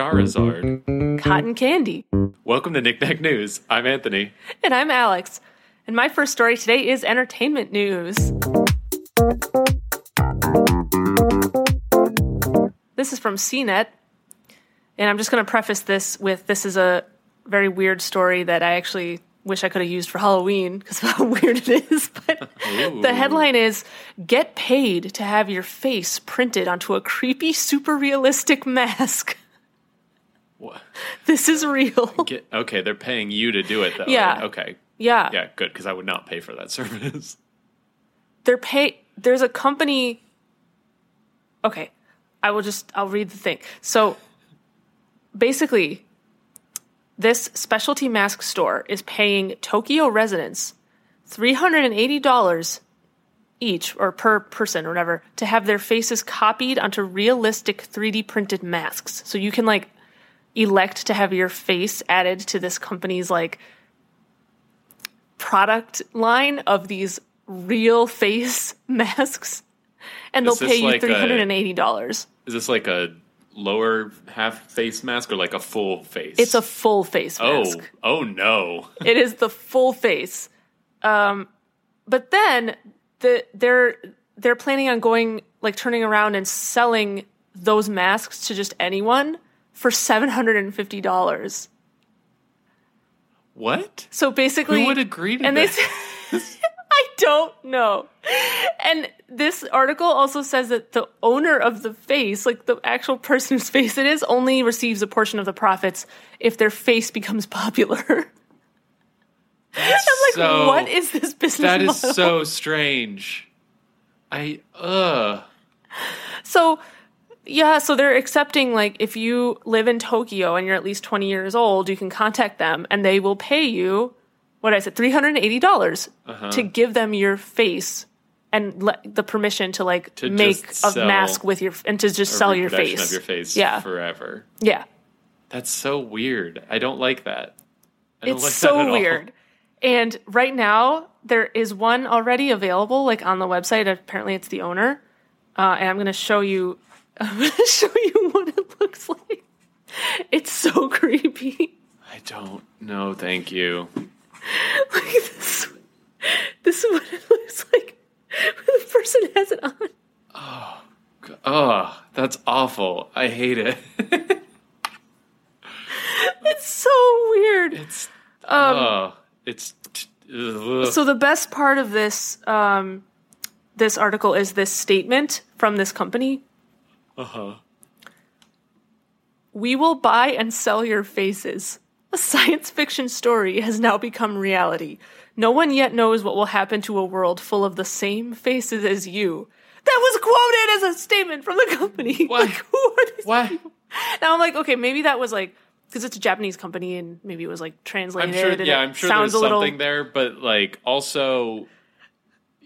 Charizard. Cotton candy. Welcome to Knick Knack News. I'm Anthony. And I'm Alex. And my first story today is entertainment news. This is from CNET. And I'm just going to preface this with, this is a very weird story that I actually wish I could have used for Halloween because of how weird it is. But the headline is, "Get paid to have your face printed onto a creepy, super realistic mask." What? This is real. Okay, they're paying you to do it, though. Yeah. Right? Okay. Yeah. Yeah, good, because I would not pay for that service. There's a company. Okay, I'll read the thing. So basically, this specialty mask store is paying Tokyo residents $380 each, or per person or whatever, to have their faces copied onto realistic 3D printed masks. So you can, like, elect to have your face added to this company's, like, product line of these real face masks, and they'll pay you $380. Is this like a lower half face mask or like a full face? It's a full face mask. Oh no. It is the full face. But then they're planning on going, like, turning around and selling those masks to just anyone for $750. What? So basically, who would agree to this? I don't know. And this article also says that the owner of the face, like the actual person whose face it is, only receives a portion of the profits if their face becomes popular. What is this business model? That is so strange. So, yeah, so they're accepting, like, if you live in Tokyo and you're at least 20 years old, you can contact them and they will pay you, what I said, $380 to give them your face and the permission to, like, to make a mask with your, and to just sell your face. Of your face, yeah, forever. Yeah, that's so weird. I don't like that. It's so weird. And right now there is one already available, like, on the website. Apparently, it's the owner, and I'm going to show you. I'm going to show you what it looks like. It's so creepy. I don't know. Thank you. Like, this is what it looks like when the person has it on. Oh, that's awful. I hate it. It's so weird. So the best part of this this article is this statement from this company. "We will buy and sell your faces. A science fiction story has now become reality. No one yet knows what will happen to a world full of the same faces as you." That was quoted as a statement from the company. What? Like, who are these people? Now I'm like, okay, maybe that was, like, because it's a Japanese company and maybe it was, like, translated. I'm sure there's something there, but, like, also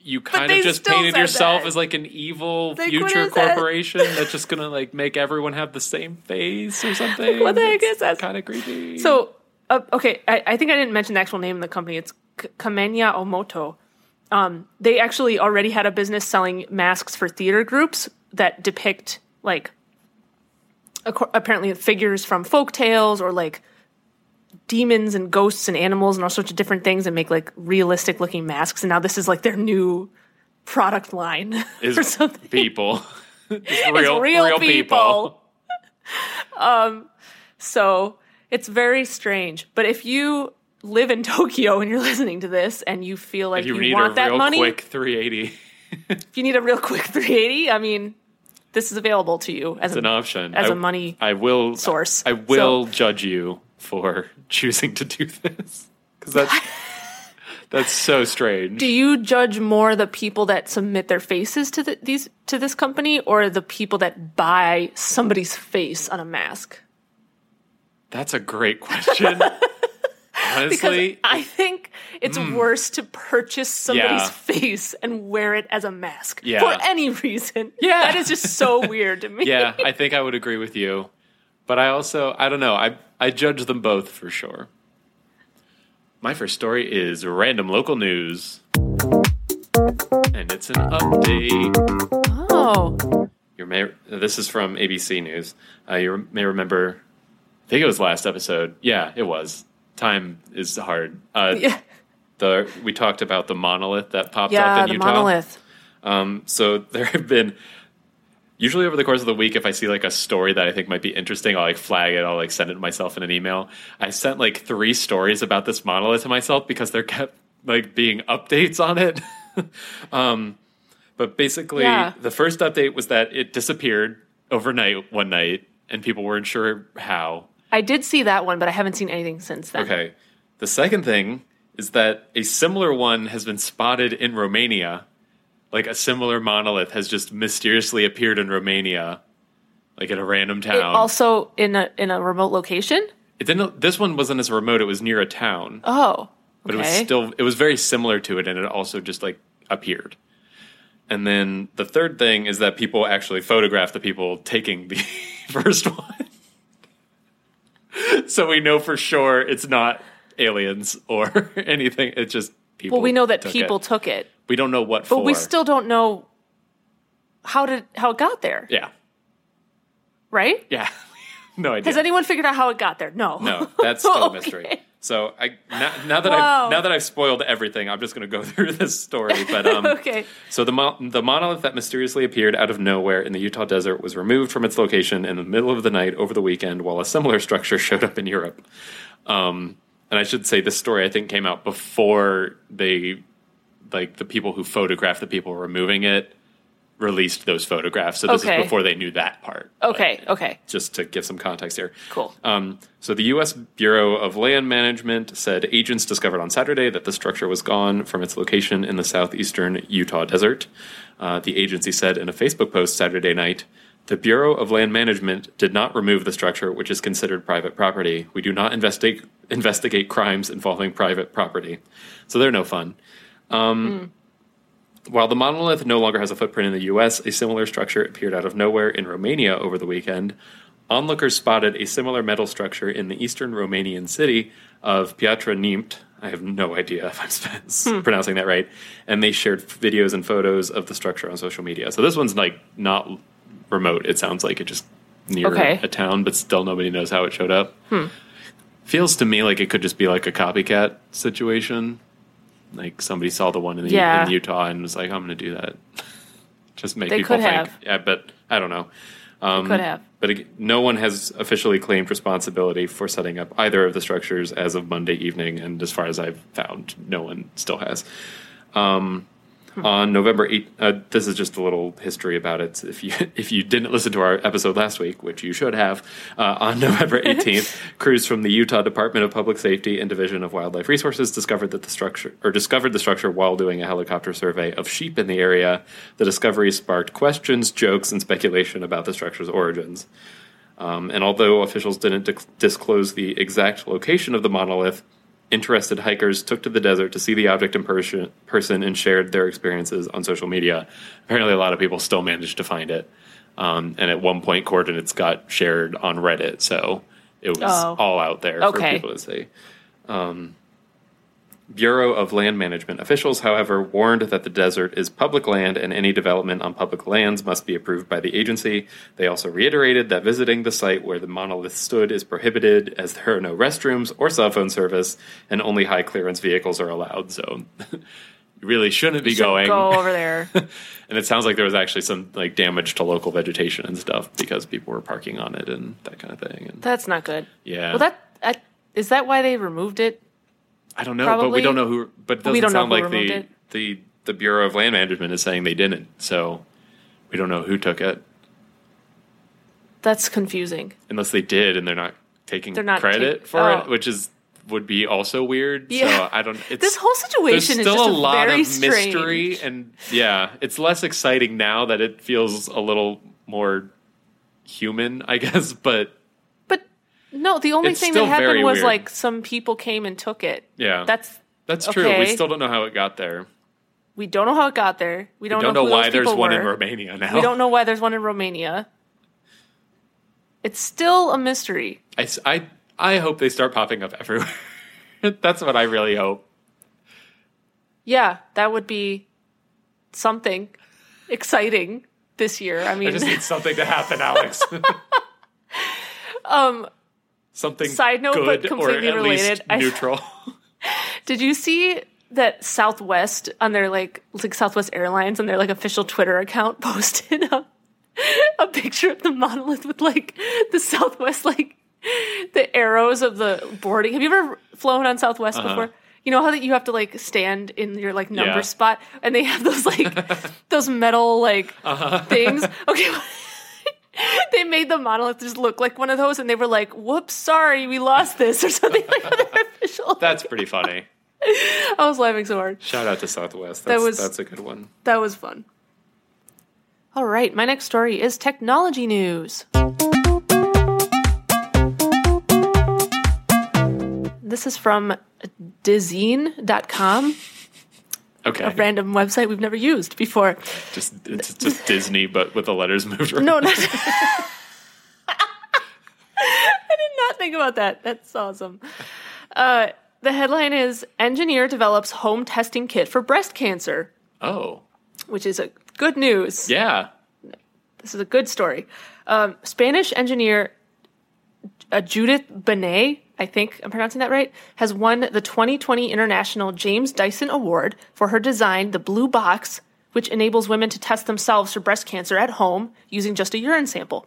you kind of just painted yourself as, like, an evil future corporation that's just going to, like, make everyone have the same face or something. What the heck is that? Kind of creepy. So, okay, I think I didn't mention the actual name of the company. It's Kamenya Omoto. They actually already had a business selling masks for theater groups that depict, like, apparently figures from folk tales or, like, demons and ghosts and animals and all sorts of different things, and make, like, realistic looking masks. And now this is, like, their new product line or something. People. It's real people. So it's very strange. But if you live in Tokyo and you're listening to this and you feel like you want that money, if you need a real quick 380, I mean, this is available to you as an option, as a money source. I will judge you for choosing to do this, because that's so strange. Do you judge more the people that submit their faces to this company, or the people that buy somebody's face on a mask? That's a great question. Honestly, because I think it's worse to purchase somebody's face and wear it as a mask for any reason. Yeah, that is just so weird to me. Yeah, I think I would agree with you. But I also, I don't know, I judge them both for sure. My first story is random local news. And it's an update. Oh. This is from ABC News. You may remember I think it was last episode. Yeah, it was. Time is hard. We talked about the monolith that popped up in Utah. Yeah, the monolith. So there have been, usually over the course of the week, if I see like a story that I think might be interesting, I'll like flag it. I'll like send it to myself in an email. I sent like 3 stories about this monolith to myself because there kept like being updates on it. But basically, the first update was that it disappeared overnight one night, and people weren't sure how. I did see that one, but I haven't seen anything since then. Okay. The second thing is that a similar one has been spotted in Romania. Like, a similar monolith has just mysteriously appeared in Romania, like in a random town. It also in a remote location? It didn't. This one wasn't as remote. It was near a town. Oh, okay. But it was very similar to it, and it also just, like, appeared. And then the third thing is that people actually photographed the people taking the first one. So we know for sure it's not aliens or anything. It's just people. Well, we know that people took it. We don't know what for. But we still don't know how it got there. Yeah. Right? Yeah. No idea. Has anyone figured out how it got there? No. No, that's still a mystery. So now that I've spoiled everything, I'm just going to go through this story. But okay. So the monolith that mysteriously appeared out of nowhere in the Utah desert was removed from its location in the middle of the night over the weekend, while a similar structure showed up in Europe. And I should say this story I think came out before the people who photographed the people removing it released those photographs. So this is before they knew that part. Okay. Just to give some context here. Cool. So the U.S. Bureau of Land Management said agents discovered on Saturday that the structure was gone from its location in the southeastern Utah desert. The agency said in a Facebook post Saturday night, "The Bureau of Land Management did not remove the structure, which is considered private property. We do not investigate crimes involving private property." So they're no fun. While the monolith no longer has a footprint in the U.S., a similar structure appeared out of nowhere in Romania over the weekend. Onlookers spotted a similar metal structure in the eastern Romanian city of Piatra Neamt. I have no idea if I'm pronouncing that right. And they shared videos and photos of the structure on social media. So this one's like not remote. It sounds like it just near a town, but still nobody knows how it showed up. Feels to me like it could just be like a copycat situation. Like somebody saw the one in Utah and was like, "I'm going to do that." Just make people think. Yeah, but I don't know. They could have. But no one has officially claimed responsibility for setting up either of the structures as of Monday evening, and as far as I've found, no one still has. On November 8th, this is just a little history about it. If you didn't listen to our episode last week, which you should have, on November 18th, crews from the Utah Department of Public Safety and Division of Wildlife Resources discovered the structure while doing a helicopter survey of sheep in the area. The discovery sparked questions, jokes, and speculation about the structure's origins. And although officials didn't disclose the exact location of the monolith, interested hikers took to the desert to see the object in person and shared their experiences on social media. Apparently, a lot of people still managed to find it. And at one point, coordinates got shared on Reddit, so it was all out there for people to see. Bureau of Land Management officials, however, warned that the desert is public land and any development on public lands must be approved by the agency. They also reiterated that visiting the site where the monolith stood is prohibited, as there are no restrooms or cell phone service, and only high clearance vehicles are allowed. So you really shouldn't go over there. And it sounds like there was actually some like damage to local vegetation and stuff because people were parking on it and that kind of thing. And that's not good. Yeah. Well, is that why they removed it? I don't know, probably, but we don't know who. But it doesn't sound like the Bureau of Land Management is saying they didn't. So we don't know who took it. That's confusing. Unless they did, and they're not taking credit for it, which would be also weird. Yeah. So I don't. This whole situation is just a lot of mystery, and it's less exciting now that it feels a little more human, I guess, but. No, the only thing that happened was weird. Like some people came and took it. Yeah, that's true. Okay. We still don't know how it got there. We don't know how it got there. We don't know why there's one in Romania now. We don't know why there's one in Romania. It's still a mystery. I hope they start popping up everywhere. That's what I really hope. Yeah, that would be something exciting this year. I mean, I just need something to happen, Alex. something side note, good but completely or at related. Least neutral. Did you see that Southwest on their like Southwest Airlines on their like official Twitter account posted a picture of the monolith with like the Southwest like the arrows of the boarding? Have you ever flown on Southwest before? You know how that you have to like stand in your like number spot, and they have those like those metal like things. Okay, they made the monolith just look like one of those, and they were like, "Whoops, sorry, we lost this" or something like that. Official. That's pretty funny. I was laughing so hard. Shout out to Southwest. That's a good one. That was fun. All right, my next story is technology news. This is from Dizine.com. Okay. A random website we've never used before. It's just Disney, but with the letters moved around. No, not. I did not think about that. That's awesome. The headline is, Engineer Develops Home Testing Kit for Breast Cancer. Oh. Which is a good news. Yeah. This is a good story. Spanish engineer Judith Benet, I think I'm pronouncing that right, has won the 2020 International James Dyson Award for her design, the Blue Box, which enables women to test themselves for breast cancer at home using just a urine sample.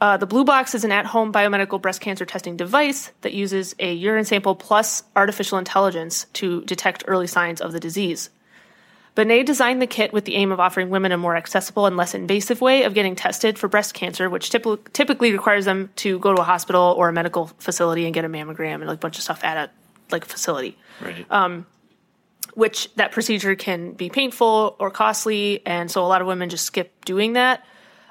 The Blue Box is an at-home biomedical breast cancer testing device that uses a urine sample plus artificial intelligence to detect early signs of the disease. Benet designed the kit with the aim of offering women a more accessible and less invasive way of getting tested for breast cancer, which typically requires them to go to a hospital or a medical facility and get a mammogram and like a bunch of stuff at a like facility. Right. Which that procedure can be painful or costly, and so a lot of women just skip doing that.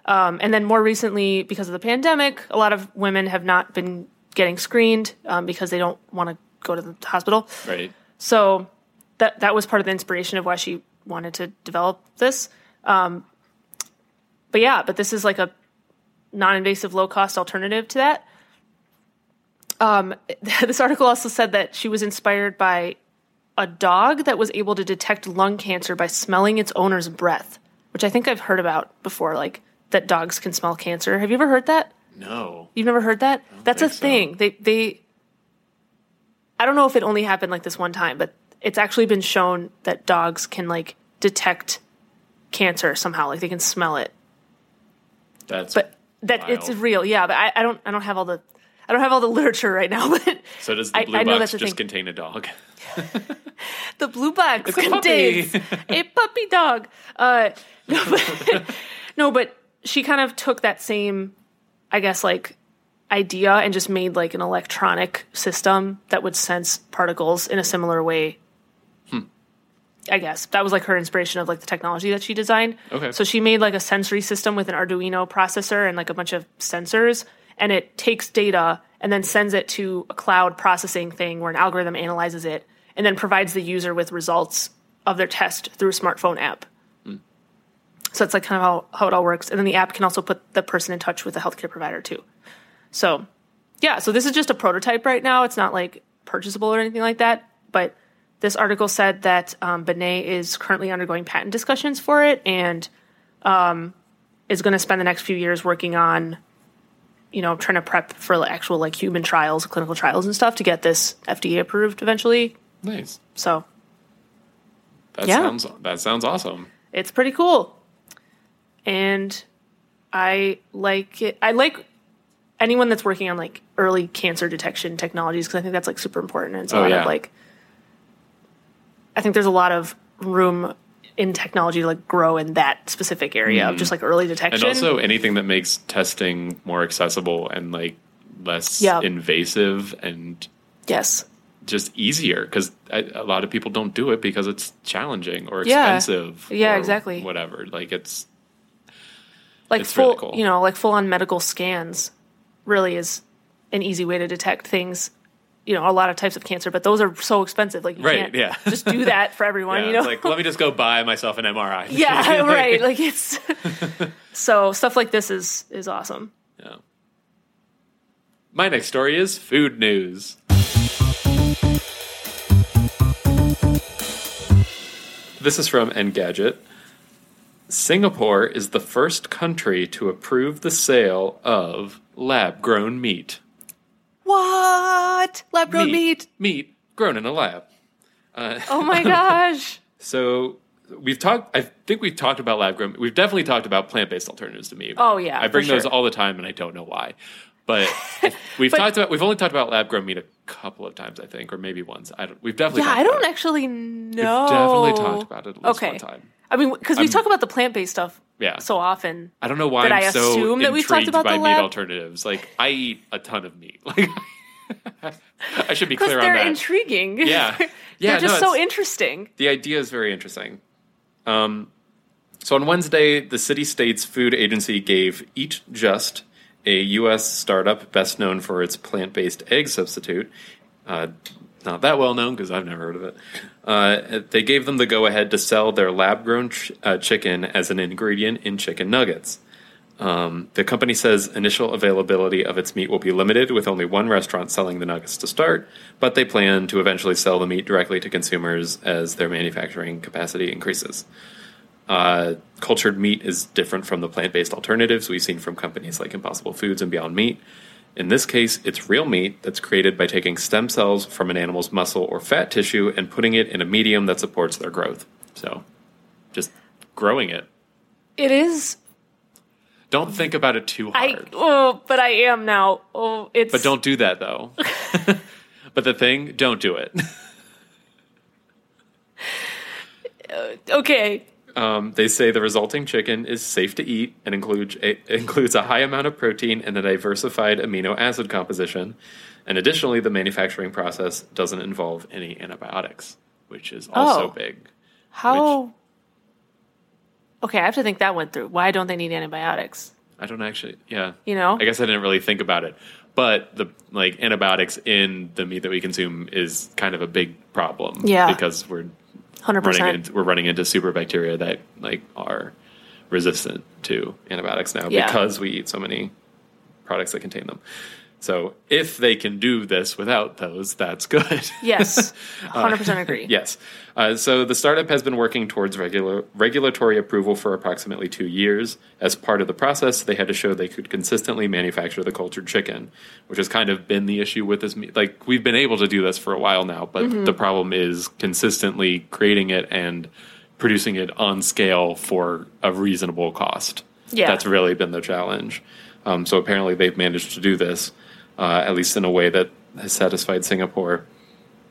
And then more recently, because of the pandemic, a lot of women have not been getting screened because they don't want to go to the hospital. Right. So that was part of the inspiration of why she wanted to develop this. But this is like a non-invasive, low-cost alternative to that. This article also said that she was inspired by a dog that was able to detect lung cancer by smelling its owner's breath, which I think I've heard about before, like that dogs can smell cancer. Have you ever heard that? No. You've never heard that? That's a thing. So. They I don't know if it only happened like this one time, but it's actually been shown that dogs can like detect cancer somehow, like they can smell it. Wild. It's real, yeah. But I don't have all the literature right now. But so does the Blue Box just contain a dog? The Blue Box contains a puppy dog. No, but she kind of took that same, I guess, like idea and just made like an electronic system that would sense particles in a similar way. I guess that was like her inspiration of like the technology that she designed. Okay. So she made like a sensory system with an Arduino processor and like a bunch of sensors, and it takes data and then sends it to a cloud processing thing where an algorithm analyzes it and then provides the user with results of their test through a smartphone app. So that's like kind of how it all works. And then the app can also put the person in touch with a healthcare provider too. So yeah, so this is just a prototype right now. It's not like purchasable or anything like that, but this article said that Benet is currently undergoing patent discussions for it and is going to spend the next few years working on, you know, trying to prep for actual like human trials, clinical trials and stuff to get this FDA approved eventually. Nice. So that sounds awesome. It's pretty cool. And I like it. I like anyone that's working on like early cancer detection technologies because I think that's like super important. And it's I think there's a lot of room in technology to like grow in that specific area of just like early detection. And also anything that makes testing more accessible and like less invasive and just easier, because a lot of people don't do it because it's challenging or expensive. Yeah, or exactly. Whatever. Like it's. Like it's full, really cool. You know, like full on medical scans really is an easy way to detect things, you know, a lot of types of cancer, but those are so expensive. Like, you can't just do that for everyone, you know? It's like, let me just go buy myself an MRI. Yeah, right. Like, it's. So, stuff like this is awesome. Yeah. My next story is food news. This is from Engadget. Singapore is the first country to approve the sale of lab-grown meat. What? Lab-grown meat? Meat grown in a lab. Oh my gosh. So we've talked, I think we've talked about lab-grown meat. We've definitely talked about plant-based alternatives to meat. Oh yeah, I bring those all the time and I don't know why. But we've only talked about lab-grown meat a couple of times, I think, or maybe once. We've definitely talked about it. Yeah, I don't actually know. We've definitely talked about it at least one time. I mean, because we talk about the plant-based stuff so often. I don't know why I'm so intrigued that we've talked about by meat alternatives. Like, I eat a ton of meat. Like, I should be clear on that. Because they're intriguing. Yeah. They're just so interesting. The idea is very interesting. So on Wednesday, the City States Food Agency gave Eat Just, a U.S. startup best known for its plant-based egg substitute, not that well known because I've never heard of it, they gave them the go-ahead to sell their lab-grown chicken as an ingredient in chicken nuggets. The company says initial availability of its meat will be limited, with only one restaurant selling the nuggets to start, but they plan to eventually sell the meat directly to consumers as their manufacturing capacity increases. Cultured meat is different from the plant-based alternatives we've seen from companies like Impossible Foods and Beyond Meat. In this case, it's real meat that's created by taking stem cells from an animal's muscle or fat tissue and putting it in a medium that supports their growth. So, just growing it. It is. Don't think about it too hard. But I am now. But don't do that, though. But the thing, don't do it. Okay. They say the resulting chicken is safe to eat and includes a high amount of protein and a diversified amino acid composition. And additionally, the manufacturing process doesn't involve any antibiotics, which is also big. Okay, I have to think that went through. Why don't they need antibiotics? I don't actually, you know? I guess I didn't really think about it. But the antibiotics in the meat that we consume is kind of a big problem. Yeah. Because we're 100%. We're running into super bacteria that are resistant to antibiotics now because we eat so many products that contain them. So if they can do this without those, that's good. Yes, 100% agree. Yes. So the startup has been working towards regulatory approval for approximately 2 years. As part of the process, they had to show they could consistently manufacture the cultured chicken, which has kind of been the issue with this. We've been able to do this for a while now, but the problem is consistently creating it and producing it on scale for a reasonable cost. Yeah. That's really been the challenge. So apparently they've managed to do this. At least in a way that has satisfied Singapore.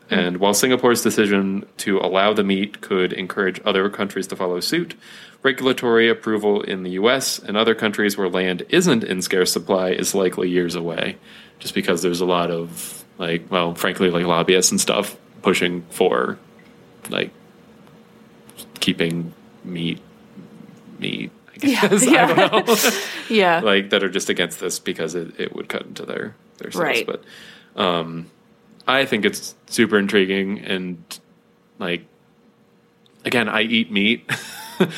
And while Singapore's decision to allow the meat could encourage other countries to follow suit, regulatory approval in the U.S. and other countries where land isn't in scarce supply is likely years away, just because there's a lot of, lobbyists and stuff pushing for, keeping meat. I guess. Yeah. I don't know. Yeah. That are just against this because it would cut into their sales. Right. But I think it's super intriguing, and again, I eat meat, but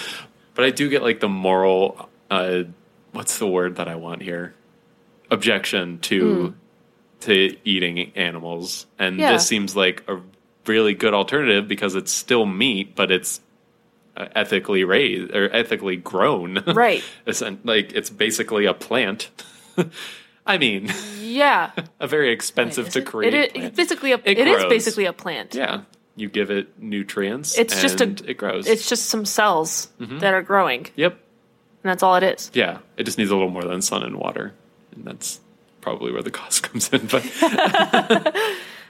I do get the moral what's the word that I want here? Objection to eating animals, and this seems like a really good alternative because it's still meat, but it's ethically raised or ethically grown, right? It's basically a plant. I mean, a very expensive to create. It is basically a plant. Yeah, you give it nutrients. It grows. It's just some cells that are growing. Yep, and that's all it is. Yeah, it just needs a little more than sun and water, and that's probably where the cost comes in. But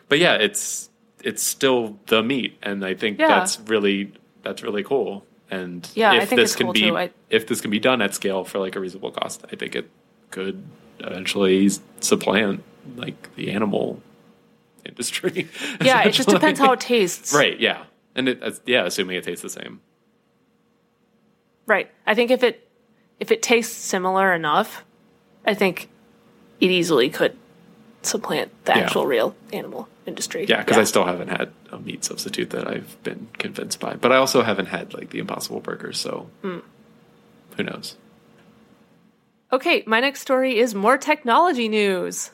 but yeah, it's still the meat, and I think that's really cool. And if this can be done at scale for a reasonable cost, I think it could eventually supplant the animal industry. Yeah, it just depends how it tastes. Right, yeah. And assuming it tastes the same. Right. I think if it tastes similar enough, I think it easily could supplant the actual real animal industry. Yeah, because I still haven't had a meat substitute that I've been convinced by. But I also haven't had the Impossible Burger, so who knows? Okay, my next story is more technology news.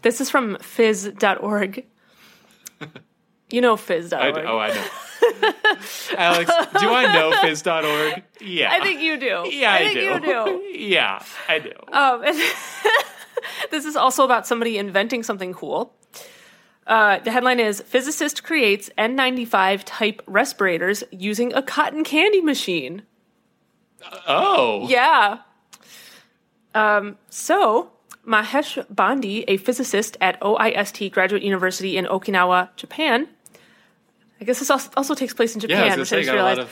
This is from fizz.org. You know fizz.org. I know. Alex, do I know fizz.org? Yeah. I think you do. Yeah, I think you do. Yeah, I do. This is also about somebody inventing something cool. The headline is, physicist creates N95 type respirators using a cotton candy machine. Oh. Yeah. So, Mahesh Bandi, a physicist at OIST Graduate University in Okinawa, Japan. I guess this also takes place in Japan. Yeah, I was going to say, a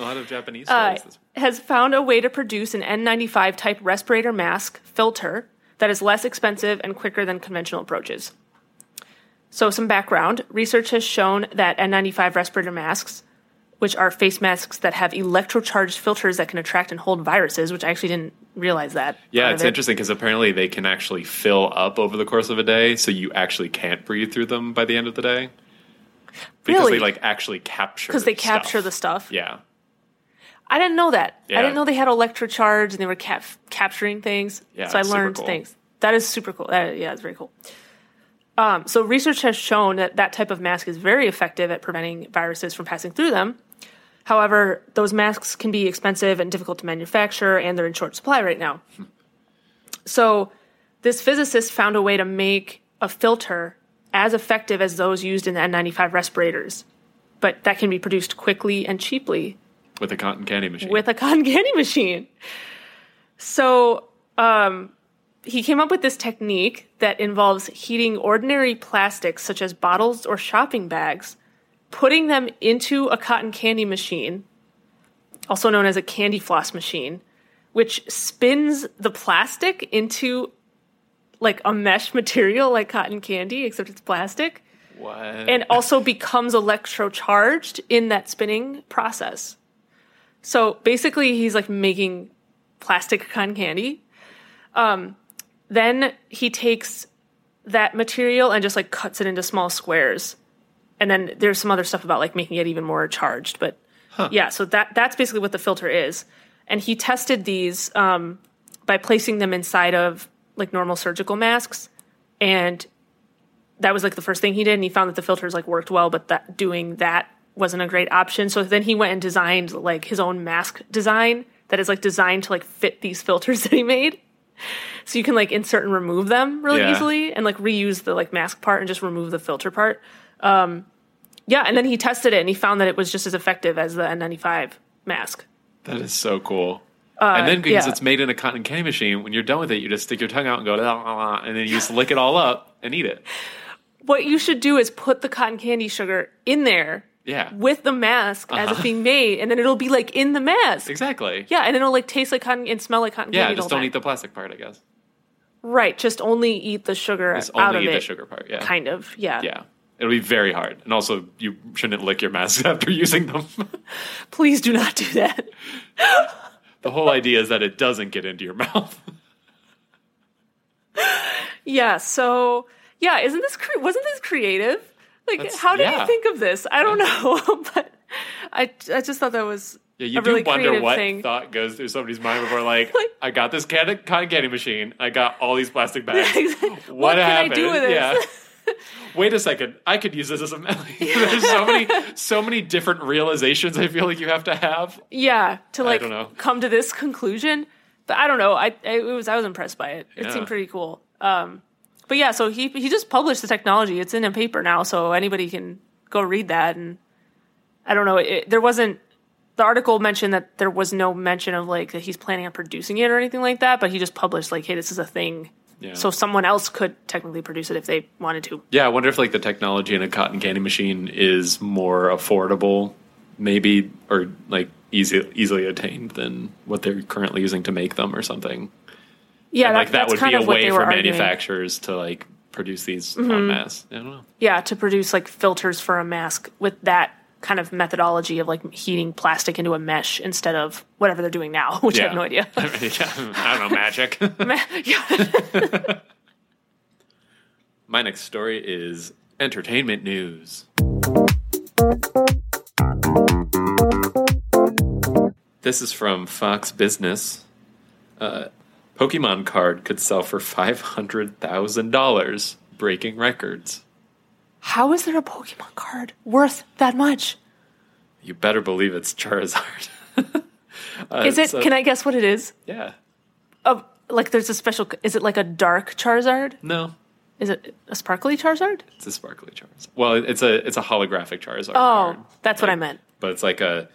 lot of Japanese stories. Has found a way to produce an N95 type respirator mask filter that is less expensive and quicker than conventional approaches. So some background. Research has shown that N95 respirator masks, which are face masks that have electrocharged filters that can attract and hold viruses, which I actually didn't realize that. Yeah, it's interesting because apparently they can actually fill up over the course of a day, so you actually can't breathe through them by the end of the day. Because really? They actually capture stuff. Because they capture the stuff. Yeah. I didn't know that. Yeah. I didn't know they had electrocharge and they were capturing things. Yeah, so I learned things. That is super cool. Yeah, it's very cool. So research has shown that that type of mask is very effective at preventing viruses from passing through them. However, those masks can be expensive and difficult to manufacture, and they're in short supply right now. So this physicist found a way to make a filter as effective as those used in the N95 respirators, but that can be produced quickly and cheaply. With a cotton candy machine. So he came up with this technique that involves heating ordinary plastics, such as bottles or shopping bags, putting them into a cotton candy machine, also known as a candy floss machine, which spins the plastic into a mesh material like cotton candy, except it's plastic. What? And also becomes electrocharged in that spinning process. So basically he's making plastic cotton candy. Then he takes that material and just cuts it into small squares. And then there's some other stuff about making it even more charged. But yeah, so that's basically what the filter is. And he tested these by placing them inside of normal surgical masks, and that was the first thing he did, and he found that the filters worked well, but that doing that wasn't a great option. So then he went and designed his own mask design that is designed to fit these filters that he made, so you can insert and remove them really easily, and reuse the mask part and just remove the filter part. And then he tested it and he found that it was just as effective as the N95 mask. That is so cool. And then because it's made in a cotton candy machine, when you're done with it, you just stick your tongue out and go, and then you just lick it all up and eat it. What you should do is put the cotton candy sugar in there with the mask as it's being made, and then it'll be in the mask. Exactly. Yeah, and it'll taste like cotton and smell like cotton candy. Yeah, just don't eat the plastic part, I guess. Right, just only eat the sugar out of it. Just only eat the sugar part, yeah. Kind of, yeah. Yeah. It'll be very hard. And also, you shouldn't lick your masks after using them. Please do not do that. The whole idea is that it doesn't get into your mouth. Isn't this wasn't this creative? How did you think of this? I don't know, but I just thought that was a really creative thing. Yeah, you do wonder what thought goes through somebody's mind before, I got this cotton candy machine. I got all these plastic bags. What happened? Can I do with this? Yeah. Wait a second. I could use this as a melody. There's so many different realizations I feel you have to have. Yeah, to come to this conclusion. But I don't know. I was impressed by it. It seemed pretty cool. But yeah, so he just published the technology. It's in a paper now, so anybody can go read that. And I don't know. The article mentioned that there was no mention of that he's planning on producing it or anything like that. But he just published hey, this is a thing. Yeah. So someone else could technically produce it if they wanted to. Yeah, I wonder if the technology in a cotton candy machine is more affordable, maybe, or easily attained than what they're currently using to make them or something. Yeah, and, that would be a way for manufacturers to produce these en masse. I don't know. Yeah, to produce filters for a mask with that kind of methodology of heating plastic into a mesh instead of whatever they're doing now, which I have no idea. I don't know, magic. My next story is entertainment news. This is from Fox Business. Pokemon card could sell for $500,000, breaking records. How is there a Pokemon card worth that much? You better believe it's Charizard. Is it? So, can I guess what it is? Yeah. Like there's a special. Is it like a dark Charizard? No. Is it a sparkly Charizard? It's a sparkly Charizard. Well, it's a holographic Charizard. Oh, card. That's what I meant. But it's like a.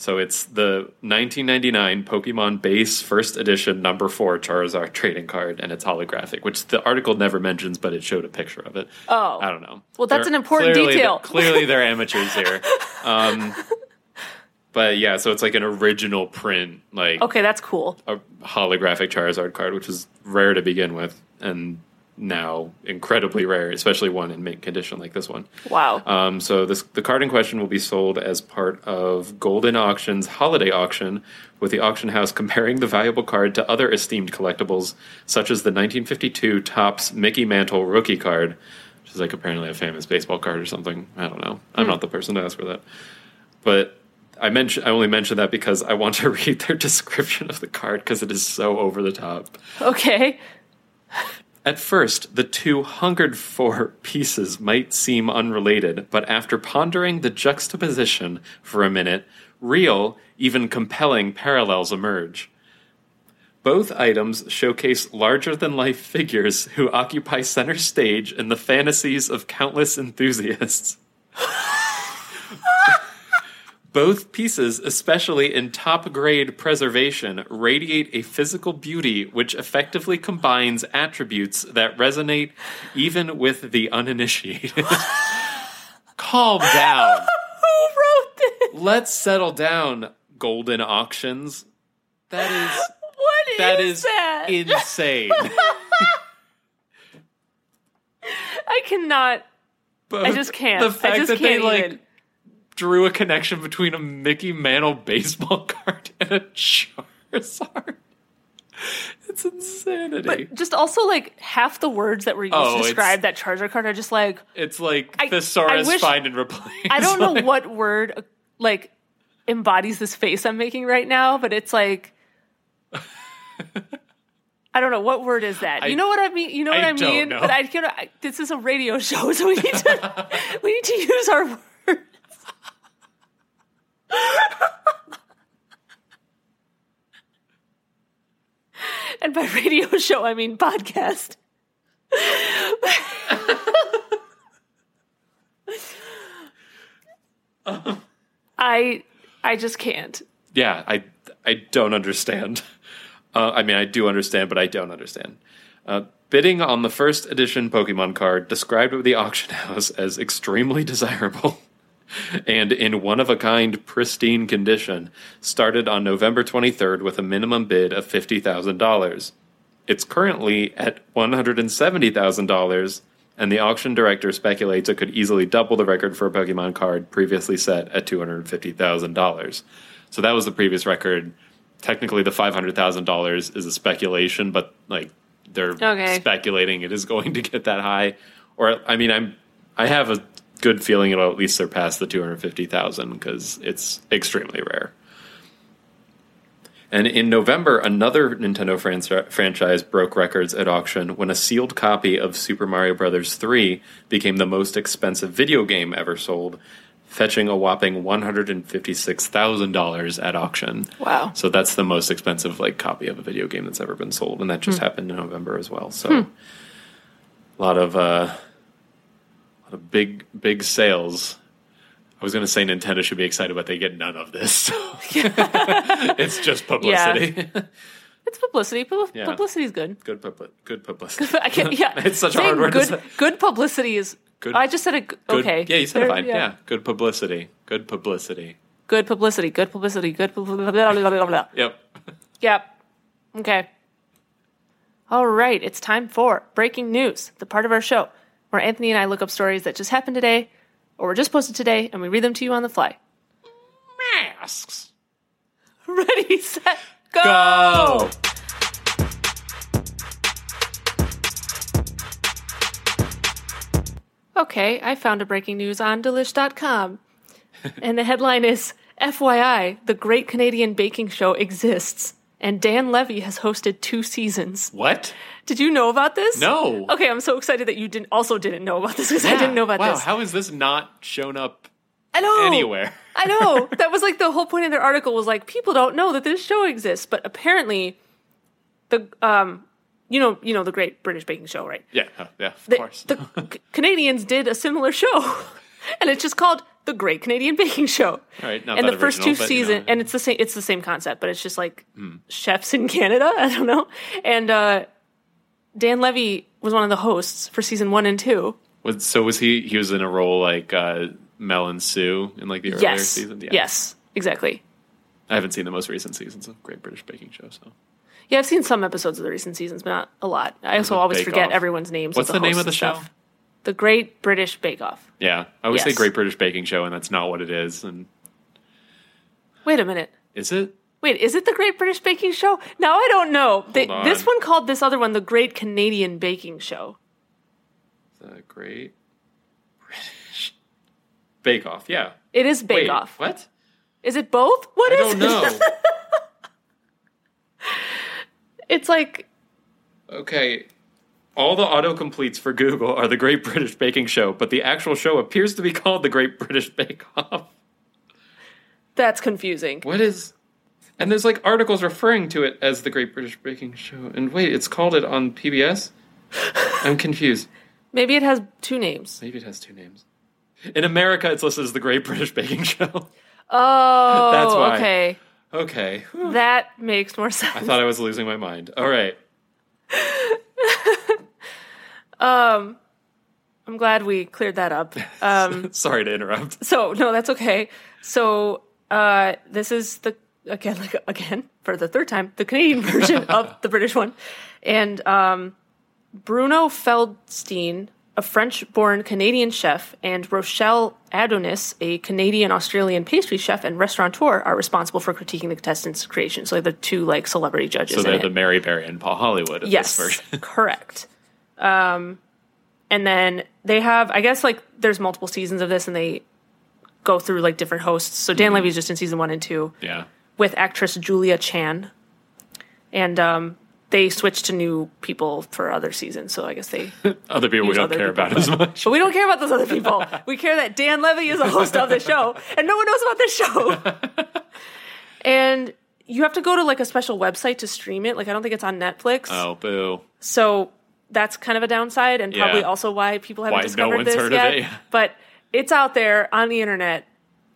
So it's the 1999 Pokemon Base First Edition No. 4 Charizard trading card, and it's holographic, which the article never mentions, but it showed a picture of it. Oh. I don't know. Well, that's an important detail. Clearly they're amateurs here. But yeah, so it's like an original print. Okay, that's cool. A holographic Charizard card, which is rare to begin with, and now incredibly rare, especially one in mint condition like this one. Wow. So the card in question will be sold as part of Golden Auctions holiday auction, with the auction house comparing the valuable card to other esteemed collectibles, such as the 1952 Topps Mickey Mantle rookie card, which is like apparently a famous baseball card or something. I don't know. I'm not the person to ask for that. But I only mentioned that because I want to read their description of the card because it is so over the top. Okay. At first, the two hungered for pieces might seem unrelated, but after pondering the juxtaposition for a minute, real, even compelling parallels emerge. Both items showcase larger-than-life figures who occupy center stage in the fantasies of countless enthusiasts. Both pieces, especially in top-grade preservation, radiate a physical beauty which effectively combines attributes that resonate even with the uninitiated. Calm down. Who wrote this? Let's settle down, Golden Auctions. That is insane. I cannot. Both I just can't. The fact I just that can't they, even. Like, drew a connection between a Mickey Mantle baseball card and a Charizard. It's insanity. But just also, like, half the words that were used to describe that Charizard card are just like... It's like thesaurus, find and replace. I don't know what word, like, embodies this face I'm making right now, but it's like... I don't know. What word is that? You know what I mean? You know what I mean? Know. But this is a radio show, so we need to use our words. And by radio show I mean podcast. I just can't. Yeah, I don't understand. I mean, I do understand, but I don't understand. Bidding on the first edition Pokemon card described at the auction house as extremely desirable and in one-of-a-kind pristine condition, started on November 23rd with a minimum bid of $50,000. It's currently at $170,000, and the auction director speculates it could easily double the record for a Pokemon card previously set at $250,000. So that was the previous record. Technically, the $500,000 is a speculation, but like they're speculating it is going to get that high. Or, I mean, I have a good feeling it'll at least surpass the 250,000 because it's extremely rare. And in November, another Nintendo franchise broke records at auction when a sealed copy of Super Mario Bros. 3 became the most expensive video game ever sold, fetching a whopping $156,000 at auction. Wow. So that's the most expensive copy of a video game that's ever been sold, and that just happened in November as well. So a lot of... big sales. I was going to say Nintendo should be excited, but they get none of this. So. It's just publicity. Yeah. It's publicity. Publicity is good. Good publicity. I can't, yeah. It's such a hard word to say. Good publicity is... Good, I just said it... Okay. Good, yeah, you said it fine. Yeah. Good publicity. Good publicity. Good publicity. Good publicity. Good publicity. Blah, blah, blah, blah. Yep. Okay. All right. It's time for Breaking News, the part of our show where Anthony and I look up stories that just happened today or were just posted today, and we read them to you on the fly. Masks. Ready, set, go! Okay, I found a breaking news on Delish.com. And the headline is, FYI, the Great Canadian Baking Show exists. And Dan Levy has hosted 2 seasons. What? Did you know about this? No. Okay, I'm so excited that you also didn't know about this because I didn't know about this. Wow, how has this not shown up I know. Anywhere. I know. That was like the whole point of their article was like, people don't know that this show exists, but apparently the you know the Great British Baking Show, right? Yeah, of course. The Canadians did a similar show. And it's just called The Great Canadian Baking Show. All right, not and that the first original, two seasons, and it's the same concept, but it's just like chefs in Canada, I don't know. And Dan Levy was one of the hosts for season 1 and 2. So was he was in a role like Mel and Sue in like the earlier season? Yeah. Yes, exactly. I haven't seen the most recent seasons of Great British Baking Show, so. Yeah, I've seen some episodes of the recent seasons, but not a lot. I also always forget everyone's names. What's the name of the show? The Great British Bake Off. Yeah, I always say Great British Baking Show, and that's not what it is. And wait a minute. Is it? Wait, is it the Great British Baking Show? Now I don't know. This one called this other one the Great Canadian Baking Show. The Great British Bake Off, yeah. It is Bake Off. What? Is it both? What is it? I don't know. It's like... Okay, all the autocompletes for Google are the Great British Baking Show, but the actual show appears to be called the Great British Bake Off. That's confusing. What is... And there's like articles referring to it as the Great British Baking Show. And wait, it's called it on PBS? I'm confused. Maybe it has two names. In America, it's listed as the Great British Baking Show. Oh, that's why. Okay. That makes more sense. I thought I was losing my mind. All right. I'm glad we cleared that up. Sorry to interrupt. So, no, that's okay. So, this is the... Again, for the third time, the Canadian version of the British one. And Bruno Feldstein, a French-born Canadian chef, and Rochelle Adonis, a Canadian-Australian pastry chef and restaurateur, are responsible for critiquing the contestants' creations. So they're the two, like, celebrity judges. So they're the Mary Berry and Paul Hollywood of this version. Yes, correct. And then they have, I guess, like, there's multiple seasons of this, and they go through, like, different hosts. So Dan Levy's just in season 1 and 2. Yeah. With actress Julia Chan, and they switched to new people for other seasons. So I guess they other people we don't care about as much. But we don't care about those other people. We care that Dan Levy is the host of the show, and no one knows about this show. And you have to go to like a special website to stream it. Like I don't think it's on Netflix. Oh, boo! So that's kind of a downside, and probably also why people haven't discovered this yet. Why no one's heard of it? But it's out there on the internet.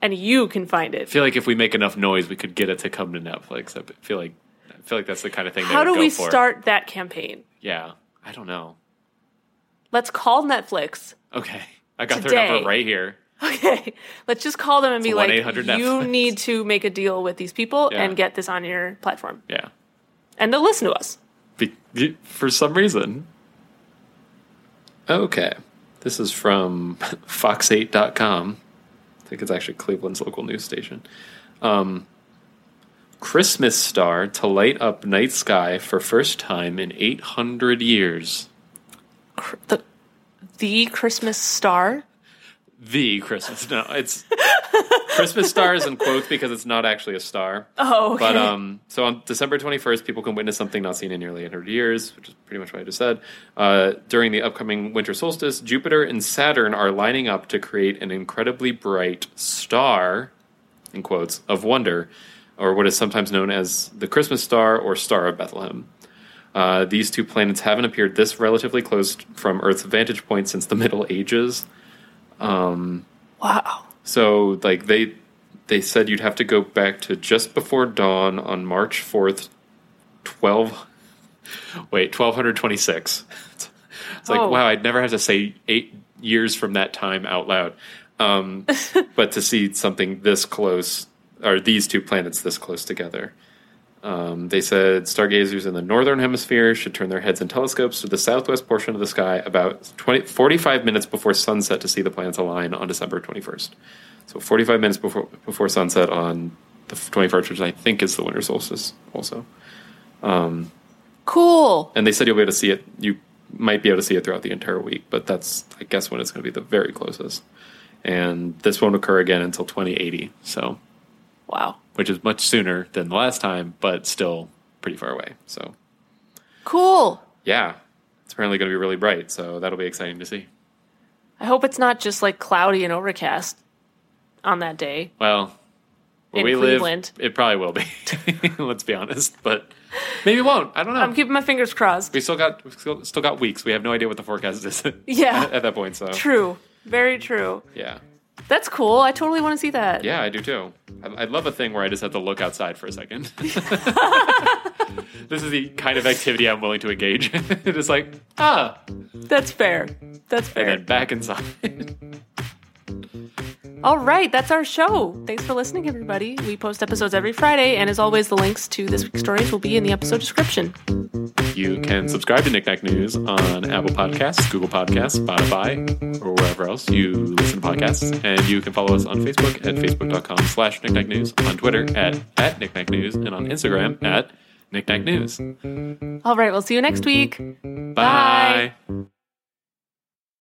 And you can find it. I feel like if we make enough noise, we could get it to come to Netflix. I feel like that's the kind of thing they would go for. How do we start that campaign? Yeah, I don't know. Let's call Netflix. Okay, I got their number right here. Okay, let's just call them and be like, you need to make a deal with these people and get this on your platform. Yeah. And they'll listen to us. For some reason. Okay, this is from fox8.com. I think it's actually Cleveland's local news station. Christmas star to light up night sky for first time in 800 years. The Christmas star? The Christmas. No, it's Christmas star is in quotes because it's not actually a star. Oh, okay. But, so on December 21st, people can witness something not seen in nearly 800 years, which is pretty much what I just said. During the upcoming winter solstice, Jupiter and Saturn are lining up to create an incredibly bright star, in quotes, of wonder, or what is sometimes known as the Christmas star or Star of Bethlehem. These two planets haven't appeared this relatively close from Earth's vantage point since the Middle Ages. Wow. So, like, they said you'd have to go back to just before dawn on March 4th, 1226. It's like, wow, I'd never have to say 8 years from that time out loud. But to see something this close, or these two planets this close together. They said stargazers in the northern hemisphere should turn their heads and telescopes to the southwest portion of the sky about 45 minutes before sunset to see the planets align on December 21st. So 45 minutes before sunset on the 21st, which I think is the winter solstice also. Cool. And they said you'll be able to see it. You might be able to see it throughout the entire week, but that's, I guess, when it's going to be the very closest. And this won't occur again until 2080, so... Wow. Which is much sooner than the last time, but still pretty far away. So cool. Yeah. It's apparently going to be really bright, so that'll be exciting to see. I hope it's not just like cloudy and overcast. on that day. Well, where we Cleveland. Live, it probably will be. Let's be honest, but maybe it won't. I don't know. I'm keeping my fingers crossed. We still got weeks. We have no idea what the forecast is. Yeah. At that point, so true, very true. Yeah. That's cool. I totally want to see that. Yeah, I do too. I'd love a thing where I just have to look outside for a second. This is the kind of activity I'm willing to engage in. It's like, that's fair. That's fair. And then back inside. All right, that's our show. Thanks for listening, everybody. We post episodes every Friday, and as always, the links to this week's stories will be in the episode description. You can subscribe to Knick Knack News on Apple Podcasts, Google Podcasts, Spotify, or wherever else you listen to podcasts. And you can follow us on Facebook at facebook.com/knickknacknews, on Twitter at @knickknacknews, and on Instagram at @knickknacknews. All right, we'll see you next week. Bye. Bye.